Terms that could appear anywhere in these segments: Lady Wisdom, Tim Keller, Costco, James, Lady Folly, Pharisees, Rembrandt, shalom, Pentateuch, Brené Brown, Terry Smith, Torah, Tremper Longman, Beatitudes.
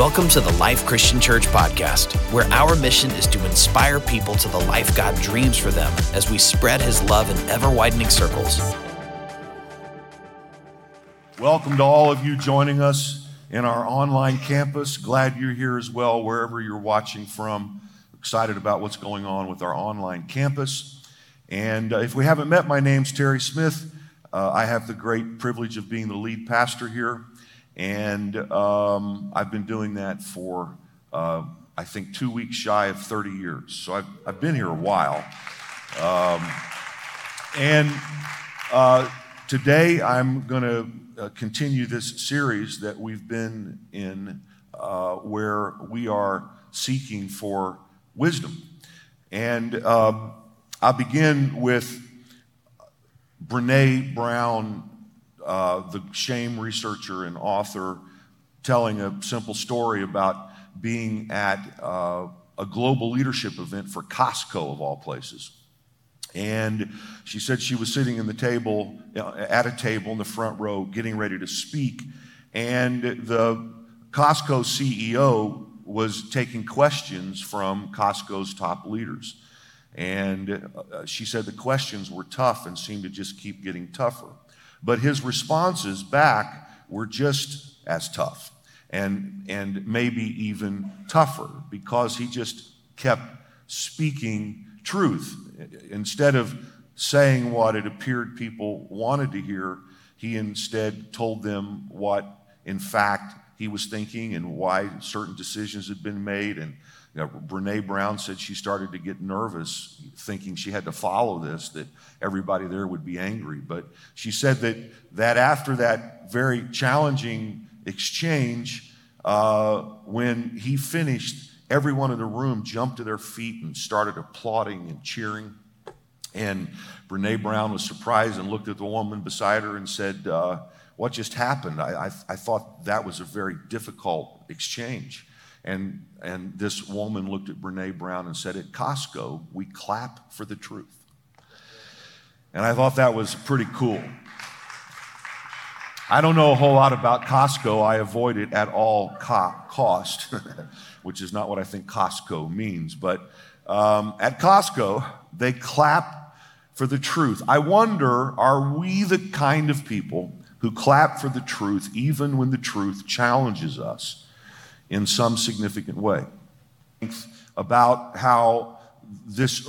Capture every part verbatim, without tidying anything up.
Welcome to the Life Christian Church podcast, where our mission is to inspire people to the life God dreams for them as we spread his love in ever-widening circles. Welcome to all of you joining us in our online campus. Glad you're here as well, wherever you're watching from. Excited about what's going on with our online campus. And uh, if we haven't met, my name's Terry Smith. Uh, I have the great privilege of being the lead pastor here. And um, I've been doing that for, uh, I think, two weeks shy of thirty years. So I've, I've been here a while. Um, and uh, today I'm going to uh, continue this series that we've been in uh, where we are seeking for wisdom. And uh, I begin with Brené Brown, Uh, the shame researcher and author, telling a simple story about being at uh, a global leadership event for Costco, of all places. And she said she was sitting in the table, at a table in the front row, getting ready to speak. And the Costco C E O was taking questions from Costco's top leaders. And uh, she said the questions were tough and seemed to just keep getting tougher. But his responses back were just as tough and and maybe even tougher, because he just kept speaking truth. Instead of saying what it appeared people wanted to hear, he instead told them what, in fact, he was thinking and why certain decisions had been made. And you know, Brené Brown said she started to get nervous thinking she had to follow this, that everybody there would be angry. But she said that, that after that very challenging exchange, uh, when he finished, everyone in the room jumped to their feet and started applauding and cheering. And Brené Brown was surprised and looked at the woman beside her and said, uh, what just happened? I, I, I thought that was a very difficult exchange. And and this woman looked at Brené Brown and said, at Costco, we clap for the truth. And I thought that was pretty cool. I don't know a whole lot about Costco. I avoid it at all co- cost, which is not what I think Costco means. But um, at Costco, they clap for the truth. I wonder, are we the kind of people who clap for the truth even when the truth challenges us in some significant way? About how this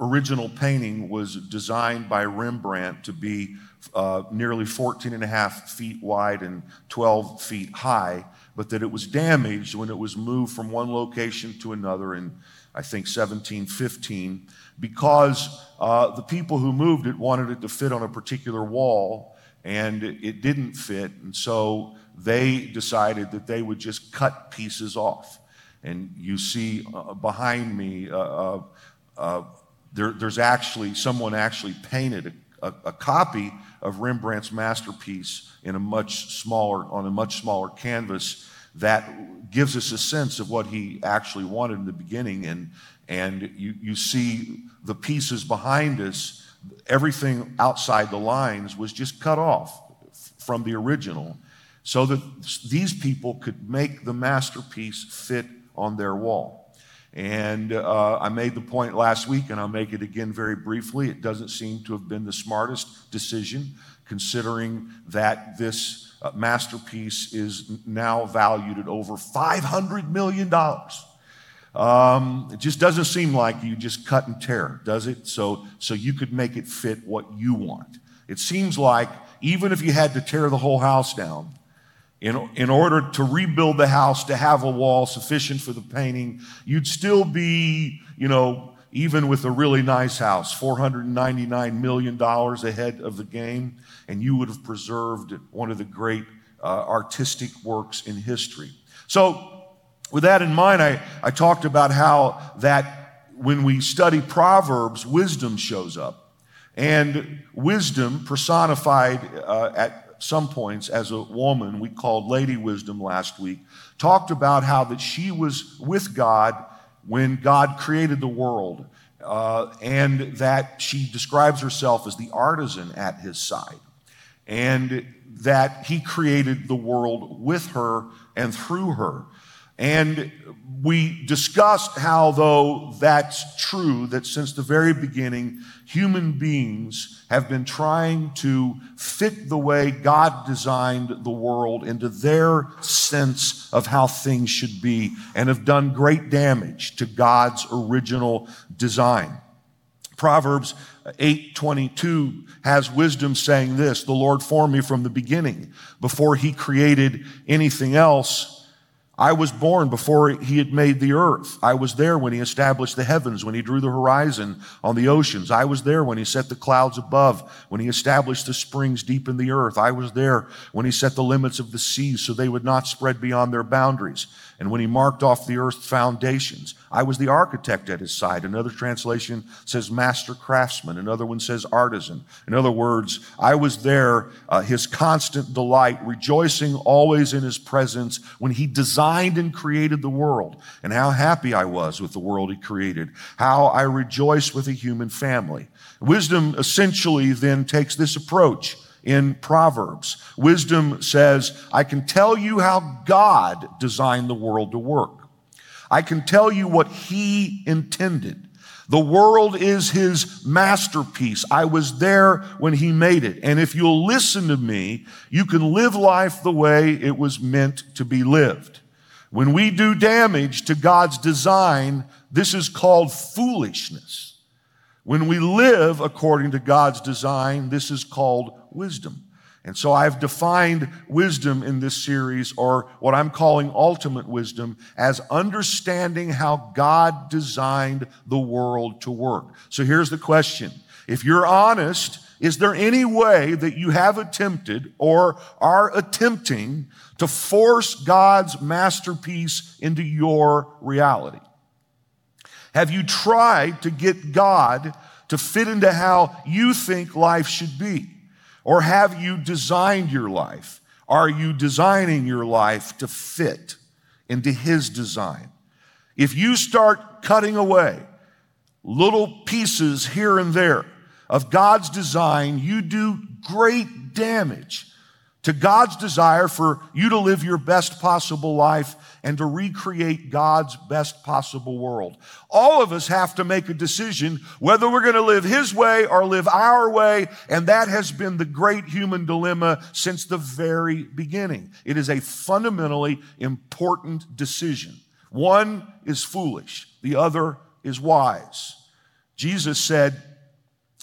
original painting was designed by Rembrandt to be uh, nearly fourteen and a half feet wide and twelve feet high, but that it was damaged when it was moved from one location to another in, I think, seventeen fifteen, because uh, the people who moved it wanted it to fit on a particular wall, and it didn't fit, and so they decided that they would just cut pieces off. And you see uh, behind me, uh, uh, uh, there, there's actually, someone actually painted a, a, a copy of Rembrandt's masterpiece in a much smaller, on a much smaller canvas that gives us a sense of what he actually wanted in the beginning. And, and you, you see the pieces behind us, everything outside the lines was just cut off from the original, so that these people could make the masterpiece fit on their wall. And uh, I made the point last week, and I'll make it again very briefly. It doesn't seem to have been the smartest decision, considering that this uh, masterpiece is now valued at over five hundred million dollars. Um, it just doesn't seem like you just cut and tear, does it? So, so you could make it fit what you want. It seems like even if you had to tear the whole house down, In, in order to rebuild the house to have a wall sufficient for the painting, you'd still be, you know, even with a really nice house, four hundred ninety-nine million dollars ahead of the game, and you would have preserved one of the great uh, artistic works in history. So with that in mind, I, I talked about how that when we study Proverbs, wisdom shows up. And wisdom personified uh, at some points as a woman, we called Lady Wisdom last week, talked about how that she was with God when God created the world, uh, and that she describes herself as the artisan at his side, and that he created the world with her and through her. And we discussed how, though that's true, that since the very beginning, human beings have been trying to fit the way God designed the world into their sense of how things should be and have done great damage to God's original design. Proverbs eight twenty-two has wisdom saying this, "The Lord formed me from the beginning, before he created anything else. I was born before he had made the earth. I was there when he established the heavens, when he drew the horizon on the oceans. I was there when he set the clouds above, when he established the springs deep in the earth. I was there when he set the limits of the seas so they would not spread beyond their boundaries, and when he marked off the earth's foundations. I was the architect at his side." Another translation says master craftsman. Another one says artisan. In other words, I was there, uh, his constant delight, rejoicing always in his presence when he designed and created the world, and how happy I was with the world he created, how I rejoice with a human family. Wisdom essentially then takes this approach in Proverbs. Wisdom says, I can tell you how God designed the world to work. I can tell you what he intended. The world is his masterpiece. I was there when he made it. And if you'll listen to me, you can live life the way it was meant to be lived. When we do damage to God's design, this is called foolishness. When we live according to God's design, this is called wisdom. And so I've defined wisdom in this series, or what I'm calling ultimate wisdom, as understanding how God designed the world to work. So here's the question. If you're honest, is there any way that you have attempted or are attempting to force God's masterpiece into your reality? Have you tried to get God to fit into how you think life should be? Or have you designed your life? Are you designing your life to fit into his design? If you start cutting away little pieces here and there of God's design, you do great damage to God's desire for you to live your best possible life and to recreate God's best possible world. All of us have to make a decision whether we're going to live his way or live our way, and that has been the great human dilemma since the very beginning. It is a fundamentally important decision. One is foolish, the other is wise. Jesus said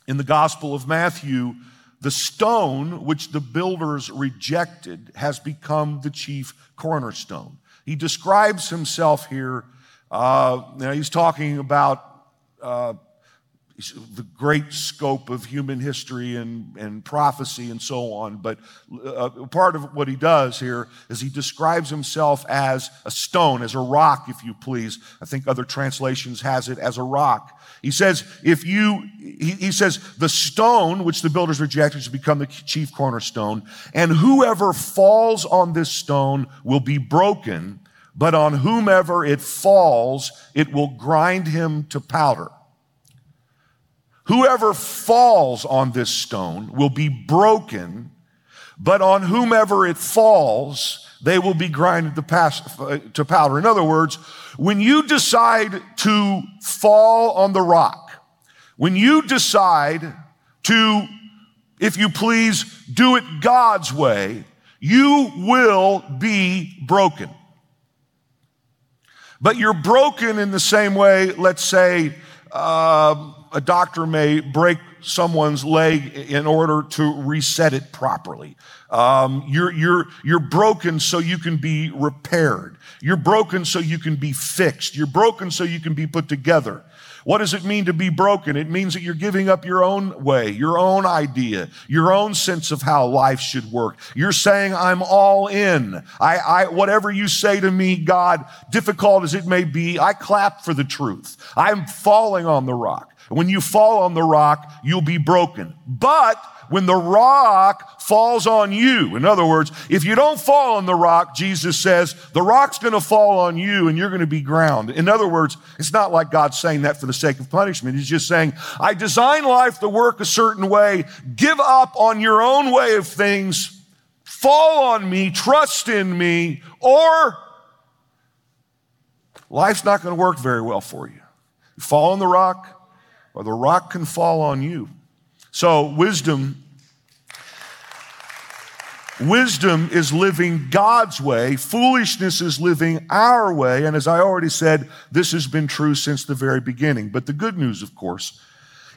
in the Gospel of Matthew, "The stone which the builders rejected has become the chief cornerstone." He describes himself here. Uh, now he's talking about uh, the great scope of human history and, and prophecy and so on. But uh, part of what he does here is he describes himself as a stone, as a rock, if you please. I think other translations has it as a rock. He says, if you, he, he says, the stone which the builders rejected has become the chief cornerstone, and whoever falls on this stone will be broken, but on whomever it falls, it will grind him to powder. Whoever falls on this stone will be broken, but on whomever it falls, they will be grinded to powder. In other words, when you decide to fall on the rock, when you decide to, if you please, do it God's way, you will be broken. But you're broken in the same way, let's say, uh, a doctor may break someone's leg in order to reset it properly. Um, you're, you're, you're broken so you can be repaired. You're broken so you can be fixed. You're broken so you can be put together. What does it mean to be broken? It means that you're giving up your own way, your own idea, your own sense of how life should work. You're saying, I'm all in. I, I, whatever you say to me, God, difficult as it may be, I clap for the truth. I'm falling on the rock. When you fall on the rock, you'll be broken. But when the rock falls on you, in other words, if you don't fall on the rock, Jesus says, the rock's going to fall on you and you're going to be ground. In other words, it's not like God's saying that for the sake of punishment. He's just saying, I design life to work a certain way. Give up on your own way of things. Fall on me, trust in me, or life's not going to work very well for you. You fall on the rock, or the rock can fall on you. So wisdom, wisdom is living God's way. Foolishness is living our way. And as I already said, this has been true since the very beginning. But the good news, of course,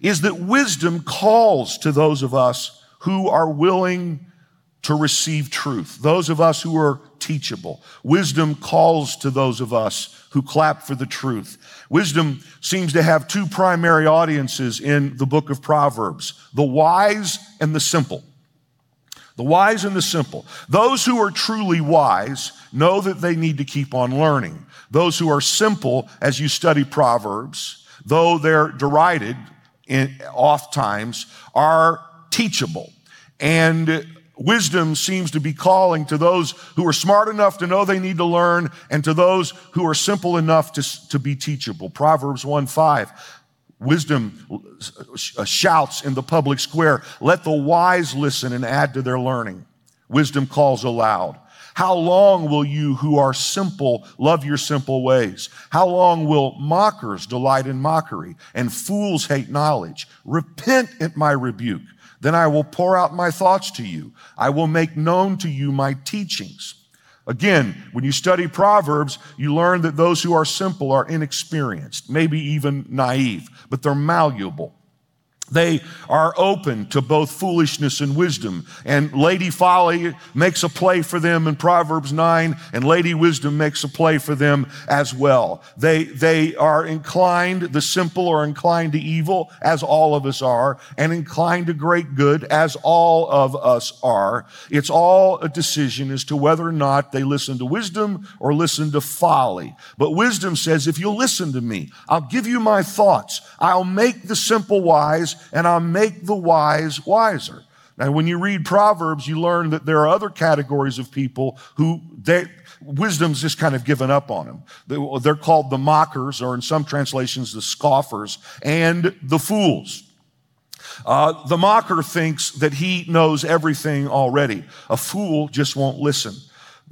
is that wisdom calls to those of us who are willing to receive truth, those of us who are teachable. Wisdom calls to those of us who clap for the truth. Wisdom seems to have two primary audiences in the book of Proverbs, the wise and the simple. The wise and the simple. Those who are truly wise know that they need to keep on learning. Those who are simple, as you study Proverbs, though they're derided in, oft times, are teachable. And wisdom seems to be calling to those who are smart enough to know they need to learn and to those who are simple enough to, to be teachable. Proverbs one five, wisdom shouts in the public square, let the wise listen and add to their learning. Wisdom calls aloud. How long will you who are simple love your simple ways? How long will mockers delight in mockery and fools hate knowledge? Repent at my rebuke. Then I will pour out my thoughts to you. I will make known to you my teachings. Again, when you study Proverbs, you learn that those who are simple are inexperienced, maybe even naive, but they're malleable. They are open to both foolishness and wisdom. And Lady Folly makes a play for them in Proverbs nine, and Lady Wisdom makes a play for them as well. They, they are inclined, the simple are inclined to evil, as all of us are, and inclined to great good, as all of us are. It's all a decision as to whether or not they listen to wisdom or listen to folly. But wisdom says, if you'll listen to me, I'll give you my thoughts. I'll make the simple wise, and I'll make the wise wiser. Now, when you read Proverbs, you learn that there are other categories of people who they, wisdom's just kind of given up on them. They're called the mockers, or in some translations, the scoffers, and the fools. Uh, the mocker thinks that he knows everything already. A fool just won't listen.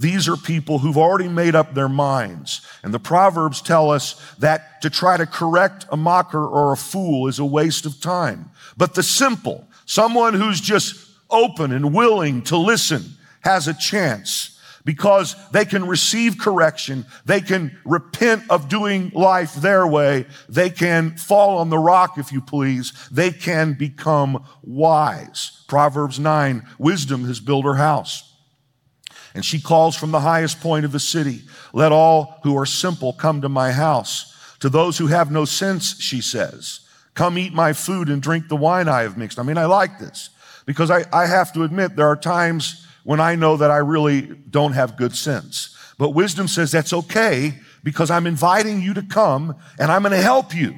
These are people who've already made up their minds. And the Proverbs tell us that to try to correct a mocker or a fool is a waste of time. But the simple, someone who's just open and willing to listen, has a chance because they can receive correction. They can repent of doing life their way. They can fall on the rock, if you please. They can become wise. Proverbs nine, wisdom has built her house. And she calls from the highest point of the city, let all who are simple come to my house. To those who have no sense, she says, come eat my food and drink the wine I have mixed. I mean, I like this because I, I have to admit there are times when I know that I really don't have good sense. But wisdom says that's okay because I'm inviting you to come and I'm going to help you.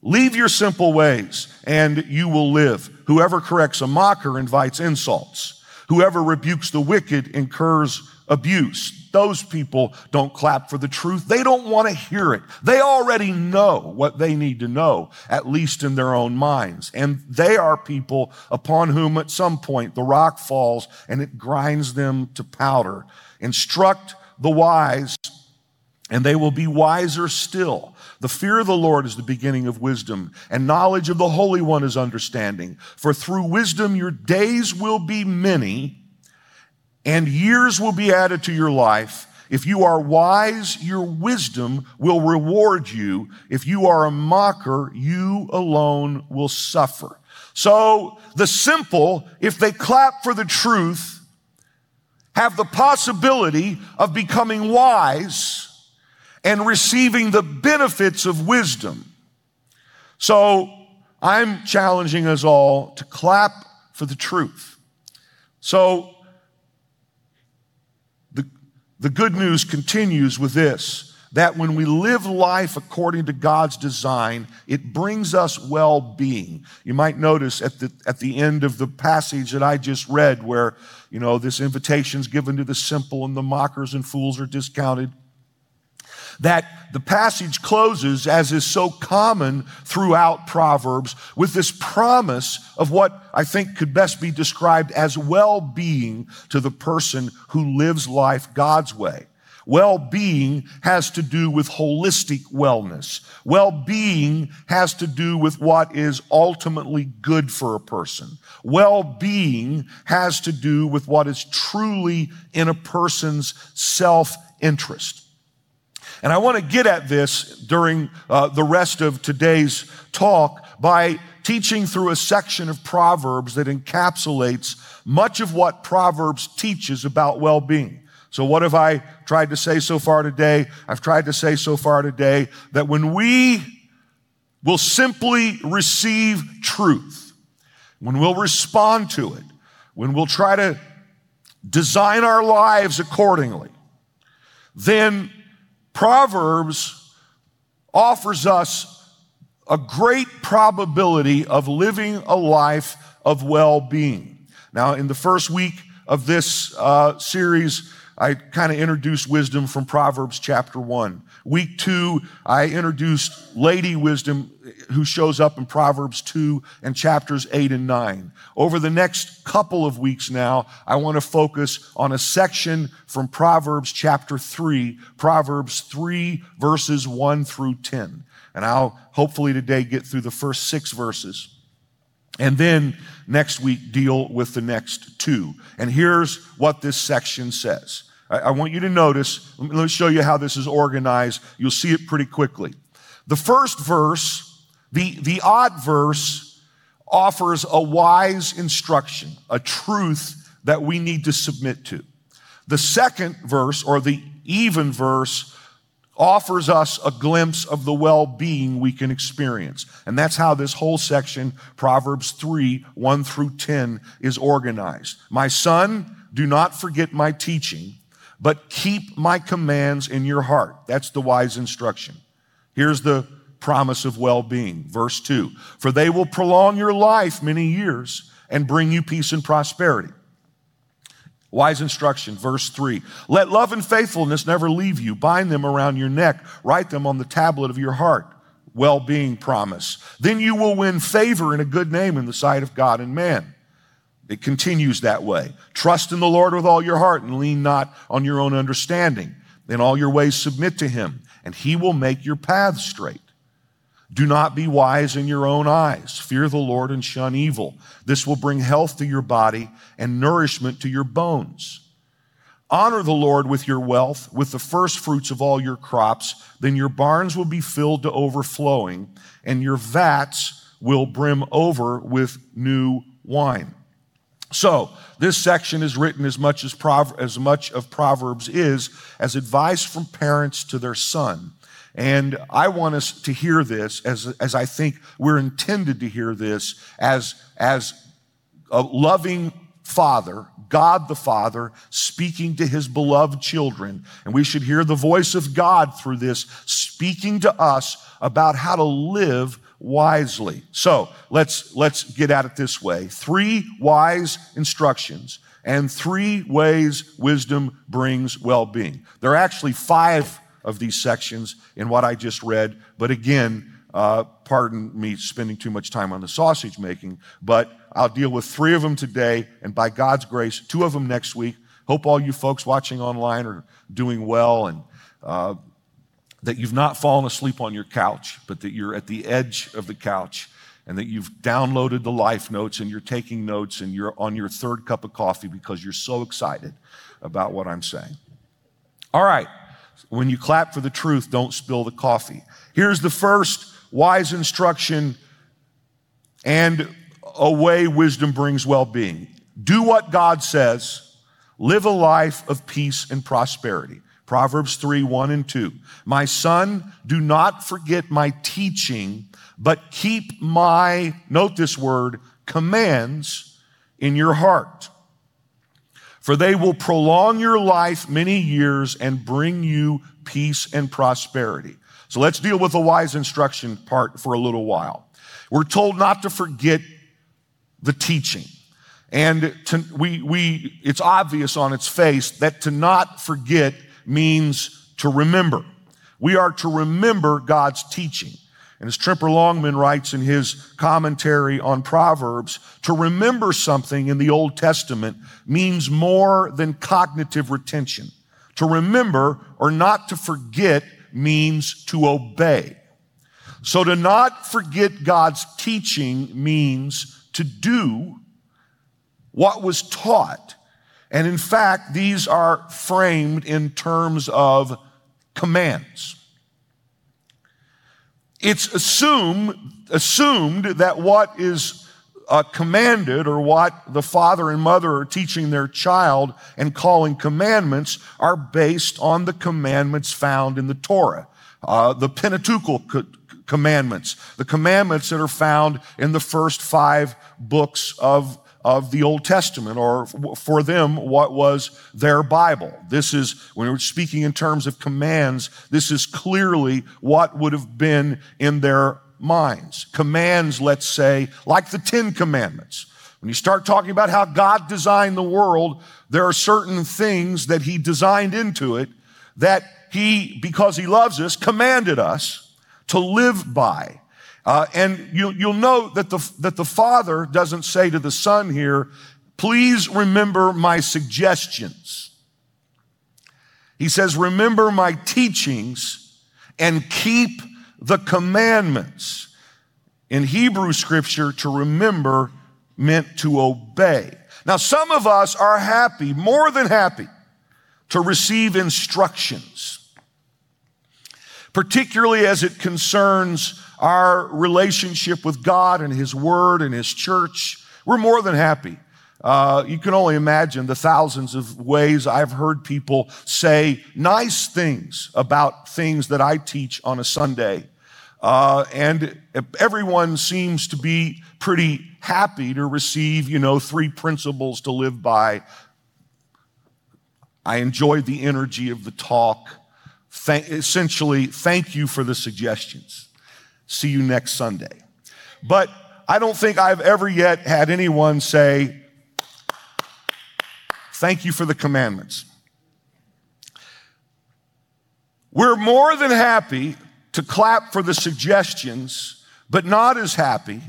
Leave your simple ways and you will live. Whoever corrects a mocker invites insults. Whoever rebukes the wicked incurs abuse. Those people don't clap for the truth. They don't want to hear it. They already know what they need to know, at least in their own minds. And they are people upon whom at some point the rock falls and it grinds them to powder. Instruct the wise, and they will be wiser still. The fear of the Lord is the beginning of wisdom, and knowledge of the Holy One is understanding. For through wisdom your days will be many, and years will be added to your life. If you are wise, your wisdom will reward you. If you are a mocker, you alone will suffer. So the simple, if they clap for the truth, have the possibility of becoming wise and receiving the benefits of wisdom. So I'm challenging us all to clap for the truth. So the, the good news continues with this, that when we live life according to God's design, it brings us well-being. You might notice at the, at the end of the passage that I just read where, you know, this invitation's given to the simple and the mockers and fools are discounted, that the passage closes, as is so common throughout Proverbs, with this promise of what I think could best be described as well-being to the person who lives life God's way. Well-being has to do with holistic wellness. Well-being has to do with what is ultimately good for a person. Well-being has to do with what is truly in a person's self-interest. And I want to get at this during uh, the rest of today's talk by teaching through a section of Proverbs that encapsulates much of what Proverbs teaches about well-being. So what have I tried to say so far today? I've tried to say so far today that when we will simply receive truth, when we'll respond to it, when we'll try to design our lives accordingly, then Proverbs offers us a great probability of living a life of well-being. Now, in the first week of this uh, series, I kind of introduced wisdom from Proverbs chapter one. Week two, I introduced Lady Wisdom, who shows up in Proverbs two and chapters eight and nine. Over the next couple of weeks now, I want to focus on a section from Proverbs chapter three, Proverbs three, verses one through ten. And I'll hopefully today get through the first six verses. And then next week, deal with the next two. And here's what this section says. I want you to notice, let me show you how this is organized. You'll see it pretty quickly. The first verse, the, the odd verse, offers a wise instruction, a truth that we need to submit to. The second verse, or the even verse, offers us a glimpse of the well-being we can experience. And that's how this whole section, Proverbs three, one through ten, is organized. My son, do not forget my teaching, but keep my commands in your heart. That's the wise instruction. Here's the promise of well-being. Verse two, for they will prolong your life many years and bring you peace and prosperity. Wise instruction, verse three, let love and faithfulness never leave you. Bind them around your neck. Write them on the tablet of your heart. Well-being promise. Then you will win favor and a good name in the sight of God and man. It continues that way. Trust in the Lord with all your heart and lean not on your own understanding. In all your ways submit to him, and he will make your paths straight. Do not be wise in your own eyes. Fear the Lord and shun evil. This will bring health to your body and nourishment to your bones. Honor the Lord with your wealth, with the first fruits of all your crops. Then your barns will be filled to overflowing, and your vats will brim over with new wine. So this section is written as much as Prov- as much of Proverbs is as advice from parents to their son. And I want us to hear this as, as I think we're intended to hear this as, as a loving father, God the Father, speaking to his beloved children. And we should hear the voice of God through this, speaking to us about how to live wisely. So let's, let's get at it this way. Three wise instructions and three ways wisdom brings well-being. There are actually five of these sections in what I just read, but again, uh, pardon me spending too much time on the sausage making, but I'll deal with three of them today, and by God's grace, two of them next week. Hope all you folks watching online are doing well, and uh, that you've not fallen asleep on your couch, but that you're at the edge of the couch, and that you've downloaded the Life Notes, and you're taking notes, and you're on your third cup of coffee because you're so excited about what I'm saying. All right. When you clap for the truth, don't spill the coffee. Here's the first wise instruction and a way wisdom brings well-being. Do what God says. Live a life of peace and prosperity. Proverbs three, one and two. My son, do not forget my teaching, but keep my, note this word, commands in your heart. For they will prolong your life many years and bring you peace and prosperity. So let's deal with the wise instruction part for a little while. We're told not to forget the teaching. And to, we, we, it's obvious on its face that to not forget means to remember. We are to remember God's teaching. And as Tremper Longman writes in his commentary on Proverbs, to remember something in the Old Testament means more than cognitive retention. To remember or not to forget means to obey. So to not forget God's teaching means to do what was taught. And in fact, these are framed in terms of commands. It's assumed, assumed that what is uh, commanded or what the father and mother are teaching their child and calling commandments are based on the commandments found in the Torah, uh, the Pentateuchal co- commandments, the commandments that are found in the first five books of of the Old Testament, or for them, what was their Bible. This is, when we're speaking in terms of commands, this is clearly what would have been in their minds. Commands, let's say, like the Ten Commandments. When you start talking about how God designed the world, there are certain things that he designed into it that he, because he loves us, commanded us to live by. Uh, and you, you'll note that the, that the father doesn't say to the son here, please remember my suggestions. He says, remember my teachings and keep the commandments. In Hebrew scripture, to remember meant to obey. Now, some of us are happy, more than happy, to receive instructions, particularly as it concerns our relationship with God and his word and his church. We're more than happy. Uh, you can only imagine the thousands of ways I've heard people say nice things about things that I teach on a Sunday. Uh, and everyone seems to be pretty happy to receive, you know, three principles to live by. I enjoyed the energy of the talk. Thank, essentially, thank you for the suggestions. See you next Sunday. But I don't think I've ever yet had anyone say, thank you for the commandments. We're more than happy to clap for the suggestions, but not as happy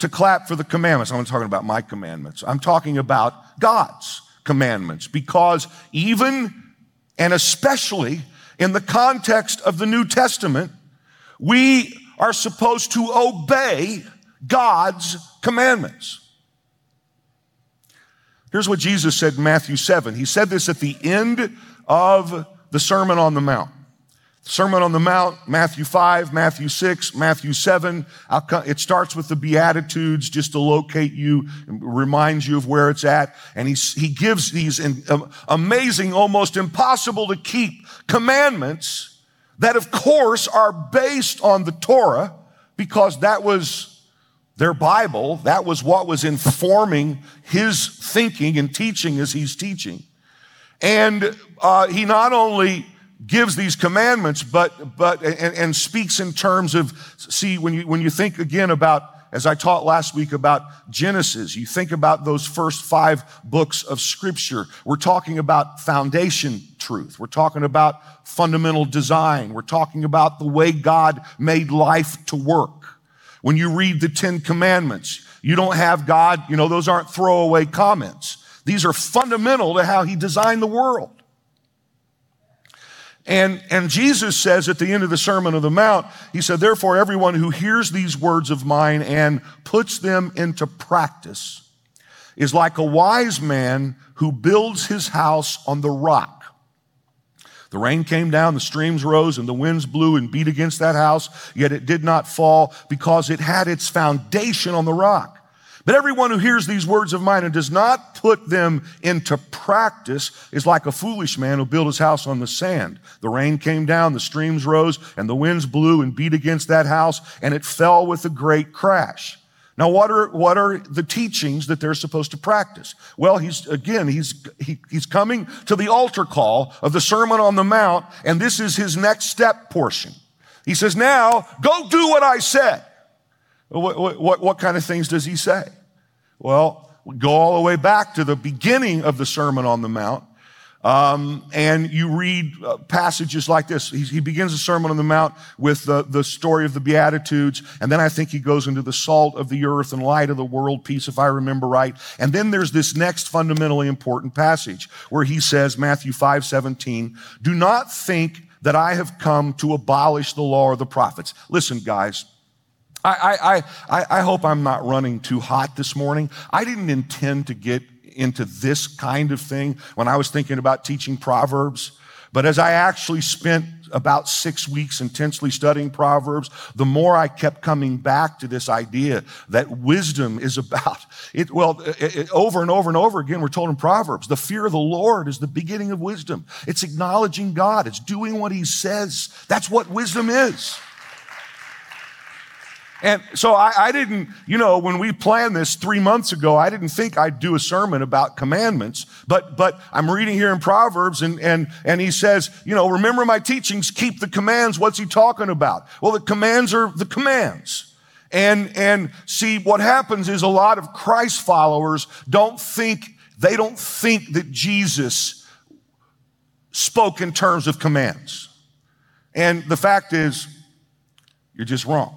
to clap for the commandments. I'm not talking about my commandments. I'm talking about God's commandments, because even and especially in the context of the New Testament, we are supposed to obey God's commandments. Here's what Jesus said in Matthew seven. He said this at the end of the Sermon on the Mount. The Sermon on the Mount, Matthew five, Matthew six, Matthew seven. It starts with the Beatitudes just to locate you, reminds you of where it's at. And he, he gives these amazing, almost impossible to keep commandments that, of course, are based on the Torah, because that was their Bible. That was what was informing his thinking and teaching as he's teaching. And uh, he not only gives these commandments, but but and, and speaks in terms of, see, when you when you think again about, as I taught last week about Genesis, you think about those first five books of Scripture. We're talking about foundation truth. We're talking about fundamental design. We're talking about the way God made life to work. When you read the Ten Commandments, you don't have God, you know, those aren't throwaway comments. These are fundamental to how he designed the world. And, and Jesus says at the end of the Sermon on the Mount, he said, therefore, everyone who hears these words of mine and puts them into practice is like a wise man who builds his house on the rock. The rain came down, the streams rose, and the winds blew and beat against that house, yet it did not fall because it had its foundation on the rock. But everyone who hears these words of mine and does not put them into practice is like a foolish man who built his house on the sand. The rain came down, the streams rose, and the winds blew and beat against that house, and it fell with a great crash. Now, what are, what are the teachings that they're supposed to practice? Well, he's, again, he's, he, he's coming to the altar call of the Sermon on the Mount, and this is his next step portion. He says, now, go do what I said. What, what, what kind of things does he say? Well, we go all the way back to the beginning of the Sermon on the Mount, Um, and you read uh, passages like this. He, he begins the Sermon on the Mount with the, the story of the Beatitudes, and then I think he goes into the salt of the earth and light of the world, peace, if I remember right. And then there's this next fundamentally important passage where he says, Matthew five seventeen, do not think that I have come to abolish the law or the prophets. Listen, guys, I, I, I, I hope I'm not running too hot this morning. I didn't intend to get into this kind of thing when I was thinking about teaching Proverbs. But as I actually spent about six weeks intensely studying Proverbs, the more I kept coming back to this idea that wisdom is about it. Well, it, it, over and over and over again, we're told in Proverbs, the fear of the Lord is the beginning of wisdom. It's acknowledging God. It's doing what he says. That's what wisdom is. And so I, I didn't, you know, when we planned this three months ago, I didn't think I'd do a sermon about commandments, but but I'm reading here in Proverbs and and and he says, you know, remember my teachings, keep the commands. What's he talking about? Well, the commands are the commands. And and see, what happens is a lot of Christ followers don't think, they don't think that Jesus spoke in terms of commands. And the fact is, you're just wrong.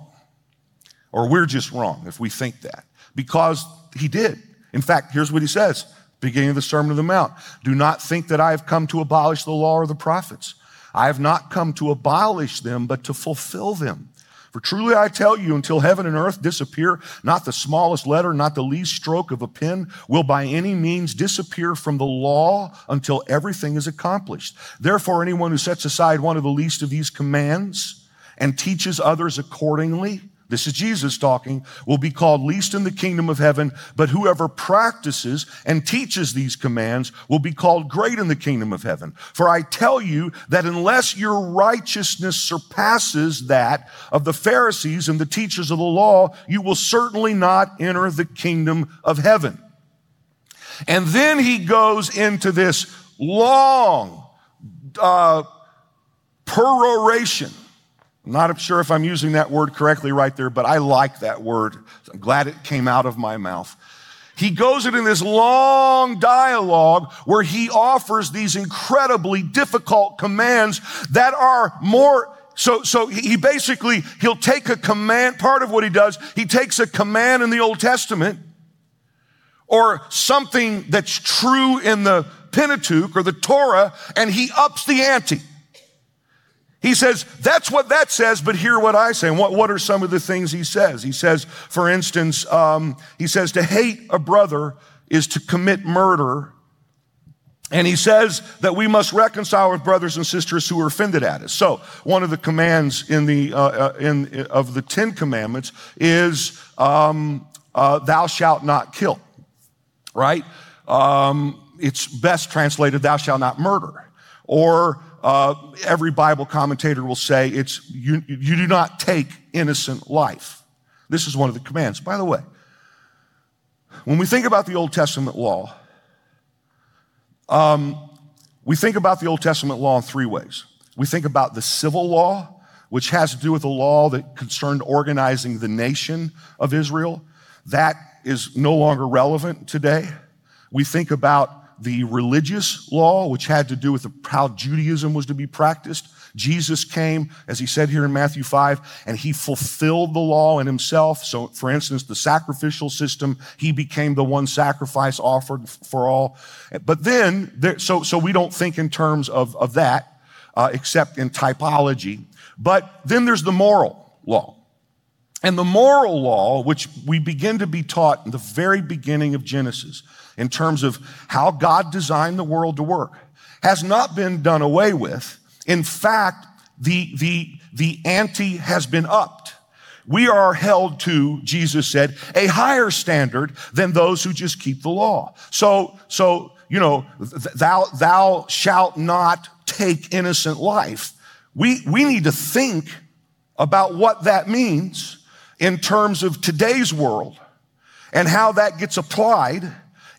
Or we're just wrong if we think that, because he did. In fact, here's what he says, beginning of the Sermon on the Mount. Do not think that I have come to abolish the law or the prophets. I have not come to abolish them, but to fulfill them. For truly I tell you, until heaven and earth disappear, not the smallest letter, not the least stroke of a pen will by any means disappear from the law until everything is accomplished. Therefore, anyone who sets aside one of the least of these commands and teaches others accordingly, this is Jesus talking, will be called least in the kingdom of heaven, but whoever practices and teaches these commands will be called great in the kingdom of heaven. For I tell you that unless your righteousness surpasses that of the Pharisees and the teachers of the law, you will certainly not enter the kingdom of heaven. And then he goes into this long uh, peroration. I'm not sure if I'm using that word correctly right there, but I like that word. I'm glad it came out of my mouth. He goes into this long dialogue where he offers these incredibly difficult commands that are more, so, so he basically, he'll take a command, part of what he does, he takes a command in the Old Testament or something that's true in the Pentateuch or the Torah, and he ups the ante. He says, that's what that says, but hear what I say. And what, what are some of the things he says? He says, for instance, um, he says to hate a brother is to commit murder. And he says that we must reconcile with brothers and sisters who are offended at us. So one of the commands in the, uh, uh, in, of the Ten Commandments is um, uh, thou shalt not kill, right? Um, it's best translated, thou shalt not murder. Or Uh, every Bible commentator will say it's, you, you do not take innocent life. This is one of the commands. By the way, when we think about the Old Testament law, um, we think about the Old Testament law in three ways. We think about the civil law, which has to do with the law that concerned organizing the nation of Israel. That is no longer relevant today. We think about the religious law, which had to do with the, how Judaism was to be practiced. Jesus came, as he said here in Matthew five, and he fulfilled the law in himself. So, for instance, the sacrificial system, he became the one sacrifice offered for all. But then, there, so, so we don't think in terms of, of that, uh, except in typology. But then there's the moral law. And the moral law, which we begin to be taught in the very beginning of Genesis, in terms of how God designed the world to work, has not been done away with. In fact, the, the, the ante has been upped. We are held to, Jesus said, a higher standard than those who just keep the law. So, so you know, thou, thou shalt not take innocent life. We, we need to think about what that means in terms of today's world and how that gets applied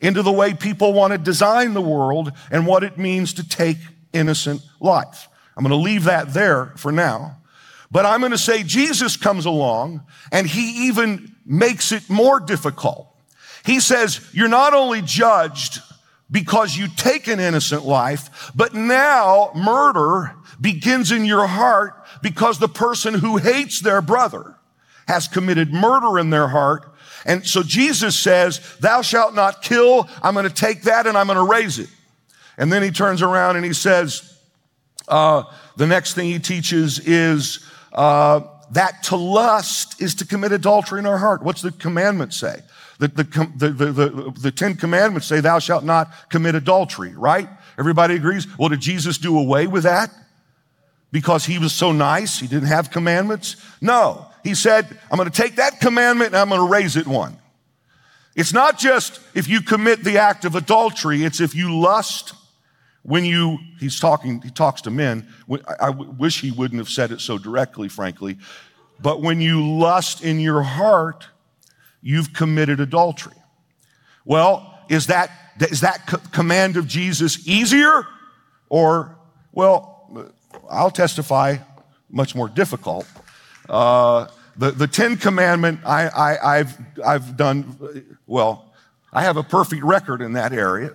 into the way people want to design the world and what it means to take innocent life. I'm going to leave that there for now. But I'm going to say Jesus comes along and he even makes it more difficult. He says, you're not only judged because you take an innocent life, but now murder begins in your heart because the person who hates their brother has committed murder in their heart. And so Jesus says, thou shalt not kill. I'm going to take that and I'm going to raise it. And then he turns around and he says, uh, the next thing he teaches is uh, that to lust is to commit adultery in our heart. What's the commandment say? The, the, the, the, the, the Ten Commandments say thou shalt not commit adultery, right? Everybody agrees? Well, did Jesus do away with that? Because he was so nice, he didn't have commandments? No. He said, I'm going to take that commandment and I'm going to raise it one. It's not just if you commit the act of adultery, it's if you lust when you, he's talking, he talks to men. I wish he wouldn't have said it so directly, frankly. But when you lust in your heart, you've committed adultery. Well, is that, is that co- command of Jesus easier? Or, well, I'll testify, much more difficult. Uh, the, the Ten Commandment, I, I, I've, I've done, well, I have a perfect record in that area.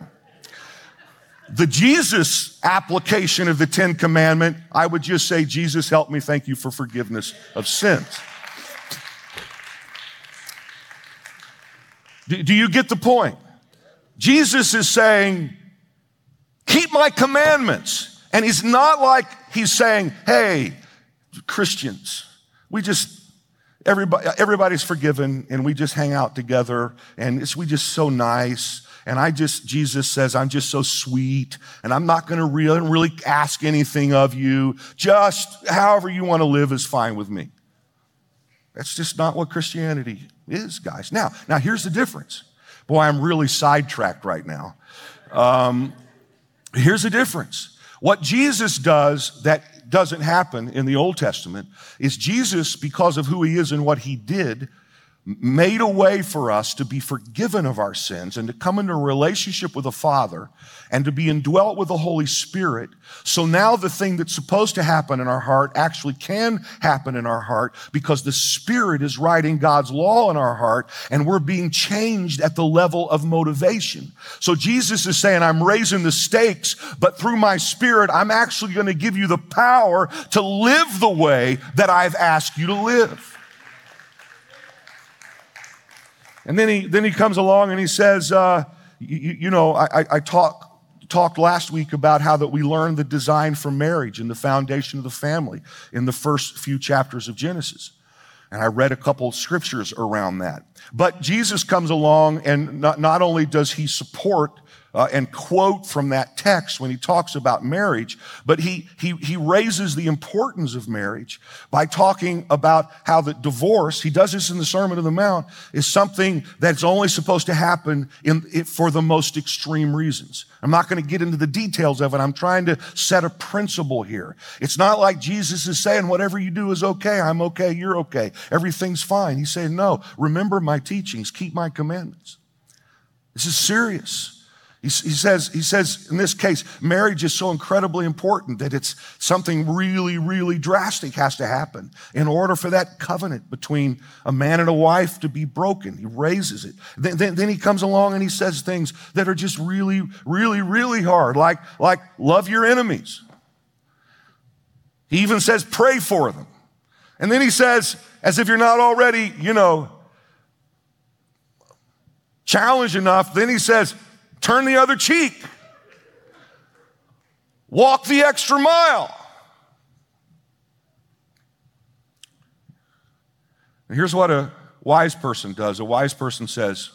The Jesus application of the Ten Commandment, I would just say, Jesus, help me, thank you for forgiveness of sins. Do, do you get the point? Jesus is saying, keep my commandments. And he's not like he's saying, hey, Christians, we just, everybody, everybody's forgiven and we just hang out together and it's, we just so nice. And I just, Jesus says, I'm just so sweet and I'm not going to really, really ask anything of you. Just however you want to live is fine with me. That's just not what Christianity is, guys. Now, now here's the difference. Boy, I'm really sidetracked right now. Um, here's the difference. What Jesus does that doesn't happen in the Old Testament is Jesus, because of who he is and what he did, made a way for us to be forgiven of our sins and to come into a relationship with the Father and to be indwelt with the Holy Spirit. So now the thing that's supposed to happen in our heart actually can happen in our heart because the Spirit is writing God's law in our heart and we're being changed at the level of motivation. So Jesus is saying, I'm raising the stakes, but through my Spirit, I'm actually going to give you the power to live the way that I've asked you to live. And then he then he comes along and he says, uh, you, you know, I, I talk, talked last week about how that we learned the design for marriage and the foundation of the family in the first few chapters of Genesis. And I read a couple of scriptures around that. But Jesus comes along and not, not only does he support uh, and quote from that text when he talks about marriage, but he, he, he raises the importance of marriage by talking about how the divorce, he does this in the Sermon on the Mount, is something that's only supposed to happen in it for the most extreme reasons. I'm not going to get into the details of it. I'm trying to set a principle here. It's not like Jesus is saying, whatever you do is okay. I'm okay. You're okay. Everything's fine. He's saying, no, remember my teachings. Keep my commandments. This is serious. He, he says, he says, in this case, marriage is so incredibly important that it's something really, really drastic has to happen in order for that covenant between a man and a wife to be broken. He raises it. Then, then, then he comes along and he says things that are just really, really, really hard, like, like love your enemies. He even says, pray for them. And then he says, as if you're not already, you know, challenged enough, then he says, turn the other cheek. Walk the extra mile. And here's what a wise person does. A wise person says,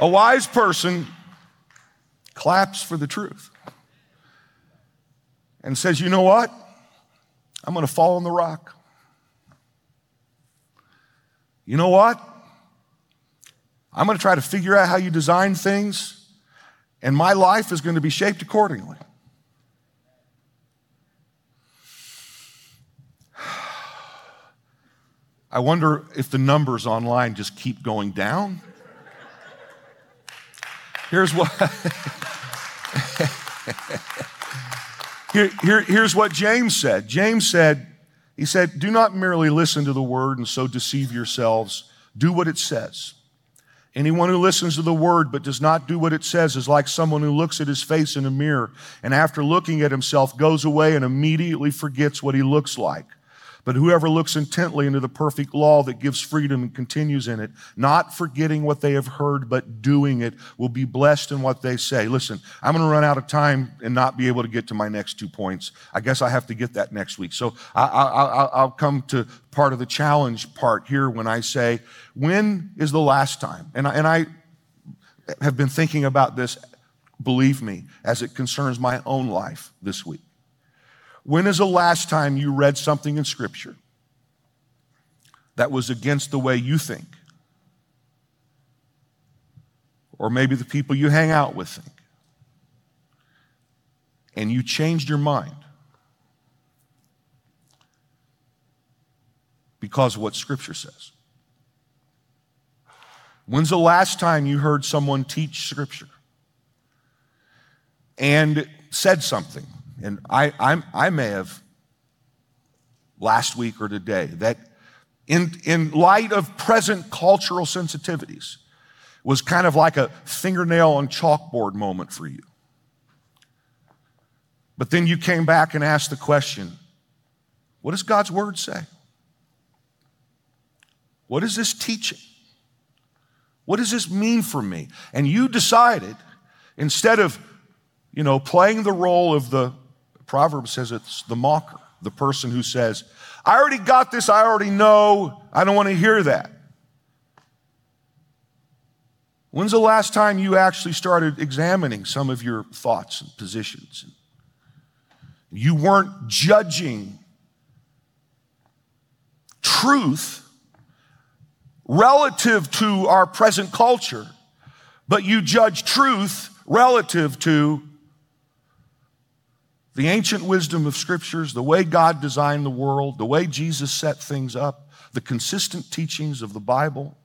a wise person claps for the truth and says, you know what? I'm going to fall on the rock. You know what? I'm going to try to figure out how you design things, and my life is going to be shaped accordingly. I wonder if the numbers online just keep going down. Here's what, here, here, here's what James said. James said, he said, do not merely listen to the word and so deceive yourselves. Do what it says. Anyone who listens to the word but does not do what it says is like someone who looks at his face in a mirror and after looking at himself goes away and immediately forgets what he looks like. But whoever looks intently into the perfect law that gives freedom and continues in it, not forgetting what they have heard, but doing it, will be blessed in what they say. Listen, I'm going to run out of time and not be able to get to my next two points. I guess I have to get that next week. So I, I, I'll come to part of the challenge part here when I say, when is the last time? And I, and I have been thinking about this, believe me, as it concerns my own life this week. When is the last time you read something in Scripture that was against the way you think? Or maybe the people you hang out with think. And you changed your mind because of what Scripture says. When's the last time you heard someone teach Scripture and said something? And I, I'm, I may have last week or today that in, in light of present cultural sensitivities was kind of like a fingernail on chalkboard moment for you. But then you came back and asked the question, what does God's word say? What is this teaching? What does this mean for me? And you decided instead of, you know, playing the role of the Proverbs says it's the mocker, the person who says, I already got this, I already know, I don't want to hear that. When's the last time you actually started examining some of your thoughts and positions? You weren't judging truth relative to our present culture, but you judge truth relative to the ancient wisdom of scriptures, the way God designed the world, the way Jesus set things up, the consistent teachings of the Bible.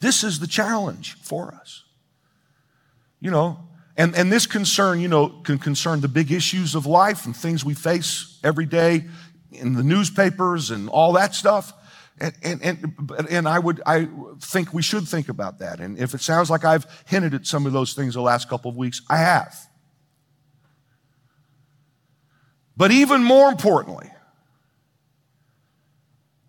This is the challenge for us. You know, and, and this concern, you know, can concern the big issues of life and things we face every day in the newspapers and all that stuff. And, and and and I would I think we should think about that. And if it sounds like I've hinted at some of those things the last couple of weeks, I have. But even more importantly,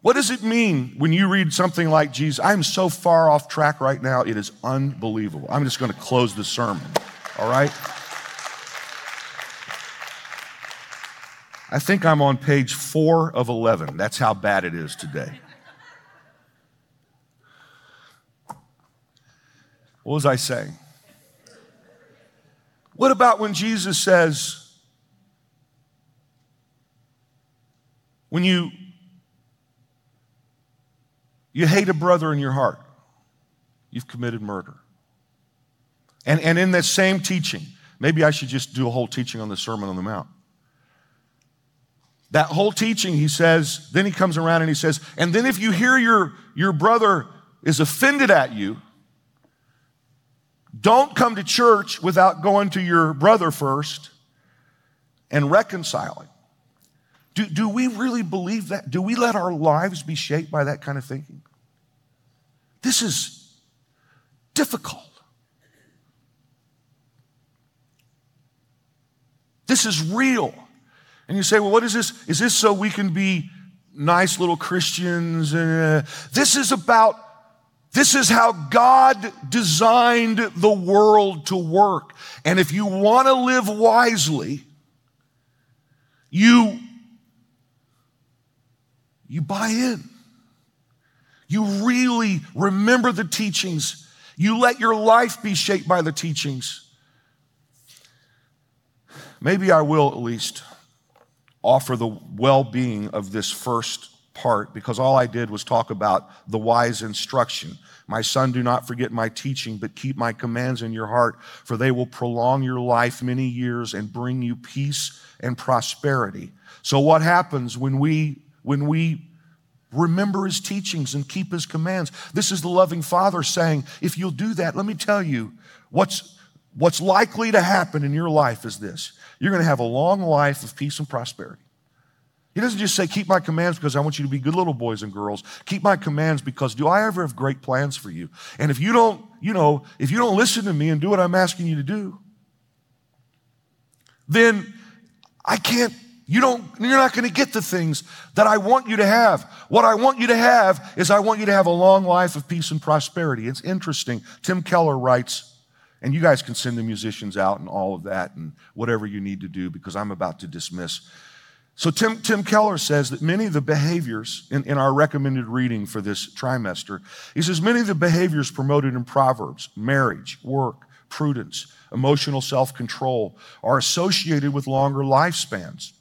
what does it mean when you read something like Jesus? I'm so far off track right now, it is unbelievable. I'm just going to close the sermon, all right? I think I'm on page four of eleven. That's how bad it is today. What was I saying? What about when Jesus says, when you, you hate a brother in your heart, you've committed murder. And, and in that same teaching, maybe I should just do a whole teaching on the Sermon on the Mount. That whole teaching, he says, then he comes around and he says, and then if you hear your, your brother is offended at you, don't come to church without going to your brother first and reconciling. Do, do we really believe that? Do we let our lives be shaped by that kind of thinking? This is difficult. This is real. And you say, well, what is this? Is this so we can be nice little Christians? Uh, this is about, this is how God designed the world to work. And if you want to live wisely, you You buy in. You really remember the teachings. You let your life be shaped by the teachings. Maybe I will at least offer the well-being of this first part because all I did was talk about the wise instruction. My son, do not forget my teaching, but keep my commands in your heart, for they will prolong your life many years and bring you peace and prosperity. So what happens when we When we remember his teachings and keep his commands? This is the loving Father saying, if you'll do that, let me tell you, what's, what's likely to happen in your life is this. You're going to have a long life of peace and prosperity. He doesn't just say, keep my commands because I want you to be good little boys and girls. Keep my commands because do I ever have great plans for you? And if you don't, you know, if you don't listen to me and do what I'm asking you to do, then I can't, you don't, you're not going to get the things that I want you to have. What I want you to have is I want you to have a long life of peace and prosperity. It's interesting. Tim Keller writes, and you guys can send the musicians out and all of that and whatever you need to do because I'm about to dismiss. So Tim, Tim Keller says that many of the behaviors in, in our recommended reading for this trimester, he says many of the behaviors promoted in Proverbs, marriage, work, prudence, emotional self-control are associated with longer lifespans.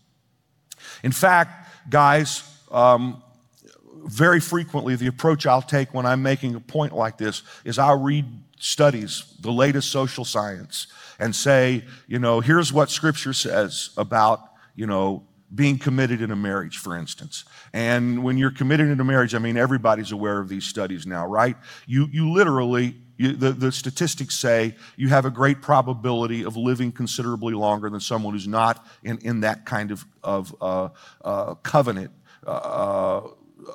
In fact, guys, um, very frequently the approach I'll take when I'm making a point like this is I'll read studies, the latest social science, and say, you know, here's what Scripture says about, you know, being committed in a marriage, for instance. And when you're committed in a marriage, I mean, everybody's aware of these studies now, right? You you literally, you, the, the statistics say you have a great probability of living considerably longer than someone who's not in, in that kind of, of uh, uh, covenant uh,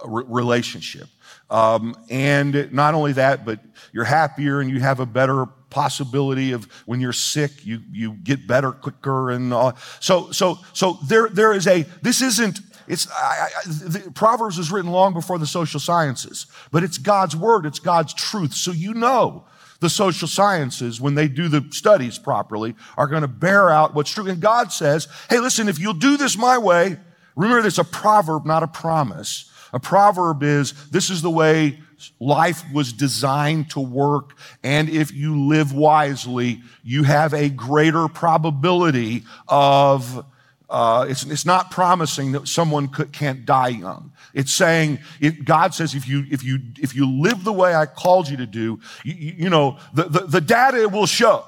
re- relationship. Um, and not only that, but you're happier and you have a better possibility of when you're sick, you you get better quicker and all. So so so there there is a this isn't it's I, I, the, Proverbs was written long before the social sciences, but it's God's word, it's God's truth. So you know the social sciences when they do the studies properly are going to bear out what's true. And God says, hey, listen, if you'll do this my way, remember there's a proverb, not a promise. A proverb is, this is the way life was designed to work, and if you live wisely, you have a greater probability of, uh, it's, it's not promising that someone could, can't die young. It's saying, it, God says, if you if you, if you live the way I called you to do, you, you know, the, the, the data will show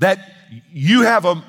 that you have a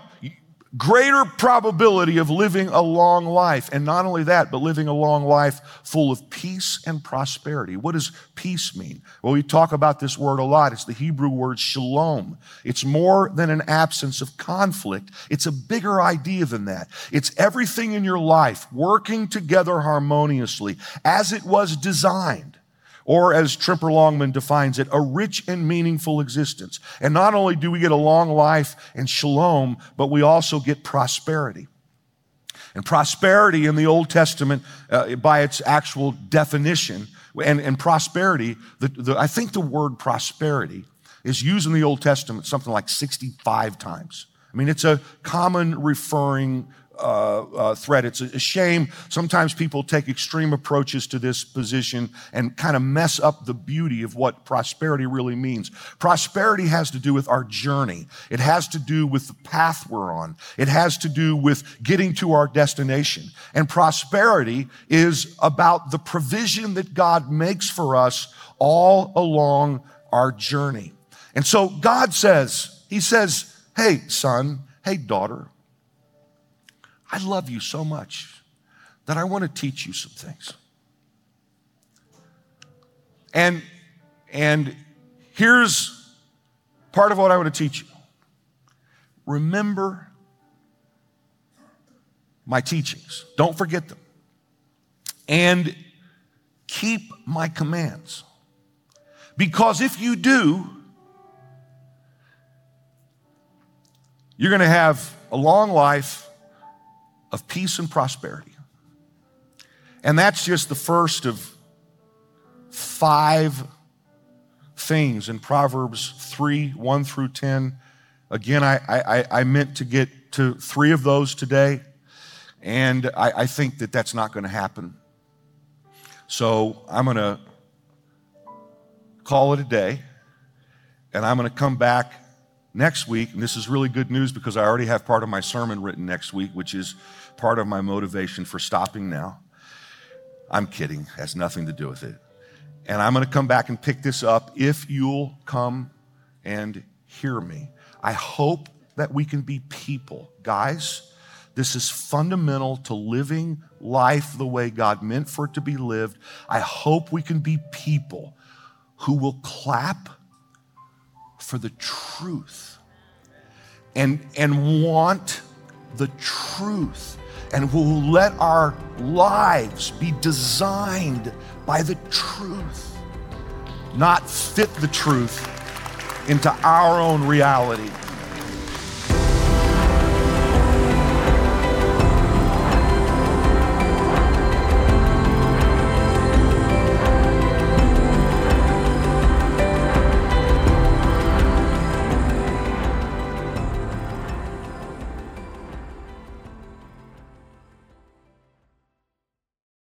greater probability of living a long life. And not only that, but living a long life full of peace and prosperity. What does peace mean? Well, we talk about this word a lot. It's the Hebrew word shalom. It's more than an absence of conflict. It's a bigger idea than that. It's everything in your life working together harmoniously as it was designed. Or as Tremper Longman defines it, a rich and meaningful existence. And not only do we get a long life and shalom, but we also get prosperity. And prosperity in the Old Testament, uh, by its actual definition, and, and prosperity, the, the, I think the word prosperity is used in the Old Testament something like sixty-five times. I mean, it's a common referring Uh, uh, thread. It's a shame. Sometimes people take extreme approaches to this position and kind of mess up the beauty of what prosperity really means. Prosperity has to do with our journey. It has to do with the path we're on. It has to do with getting to our destination. And prosperity is about the provision that God makes for us all along our journey. And so God says, he says, hey, son, hey, daughter, I love you so much that I want to teach you some things. And, and here's part of what I want to teach you. Remember my teachings. Don't forget them. And keep my commands. Because if you do, you're going to have a long life of peace and prosperity. And that's just the first of five things in Proverbs three, one through ten. Again, I, I, I meant to get to three of those today, and I, I think that that's not gonna happen. So I'm gonna call it a day, and I'm gonna come back next week, and this is really good news because I already have part of my sermon written next week, which is part of my motivation for stopping now. I'm kidding, has nothing to do with it. And I'm gonna come back and pick this up if you'll come and hear me. I hope that we can be people. Guys, this is fundamental to living life the way God meant for it to be lived. I hope we can be people who will clap for the truth and and want the truth and who will let our lives be designed by the truth, not fit the truth into our own reality.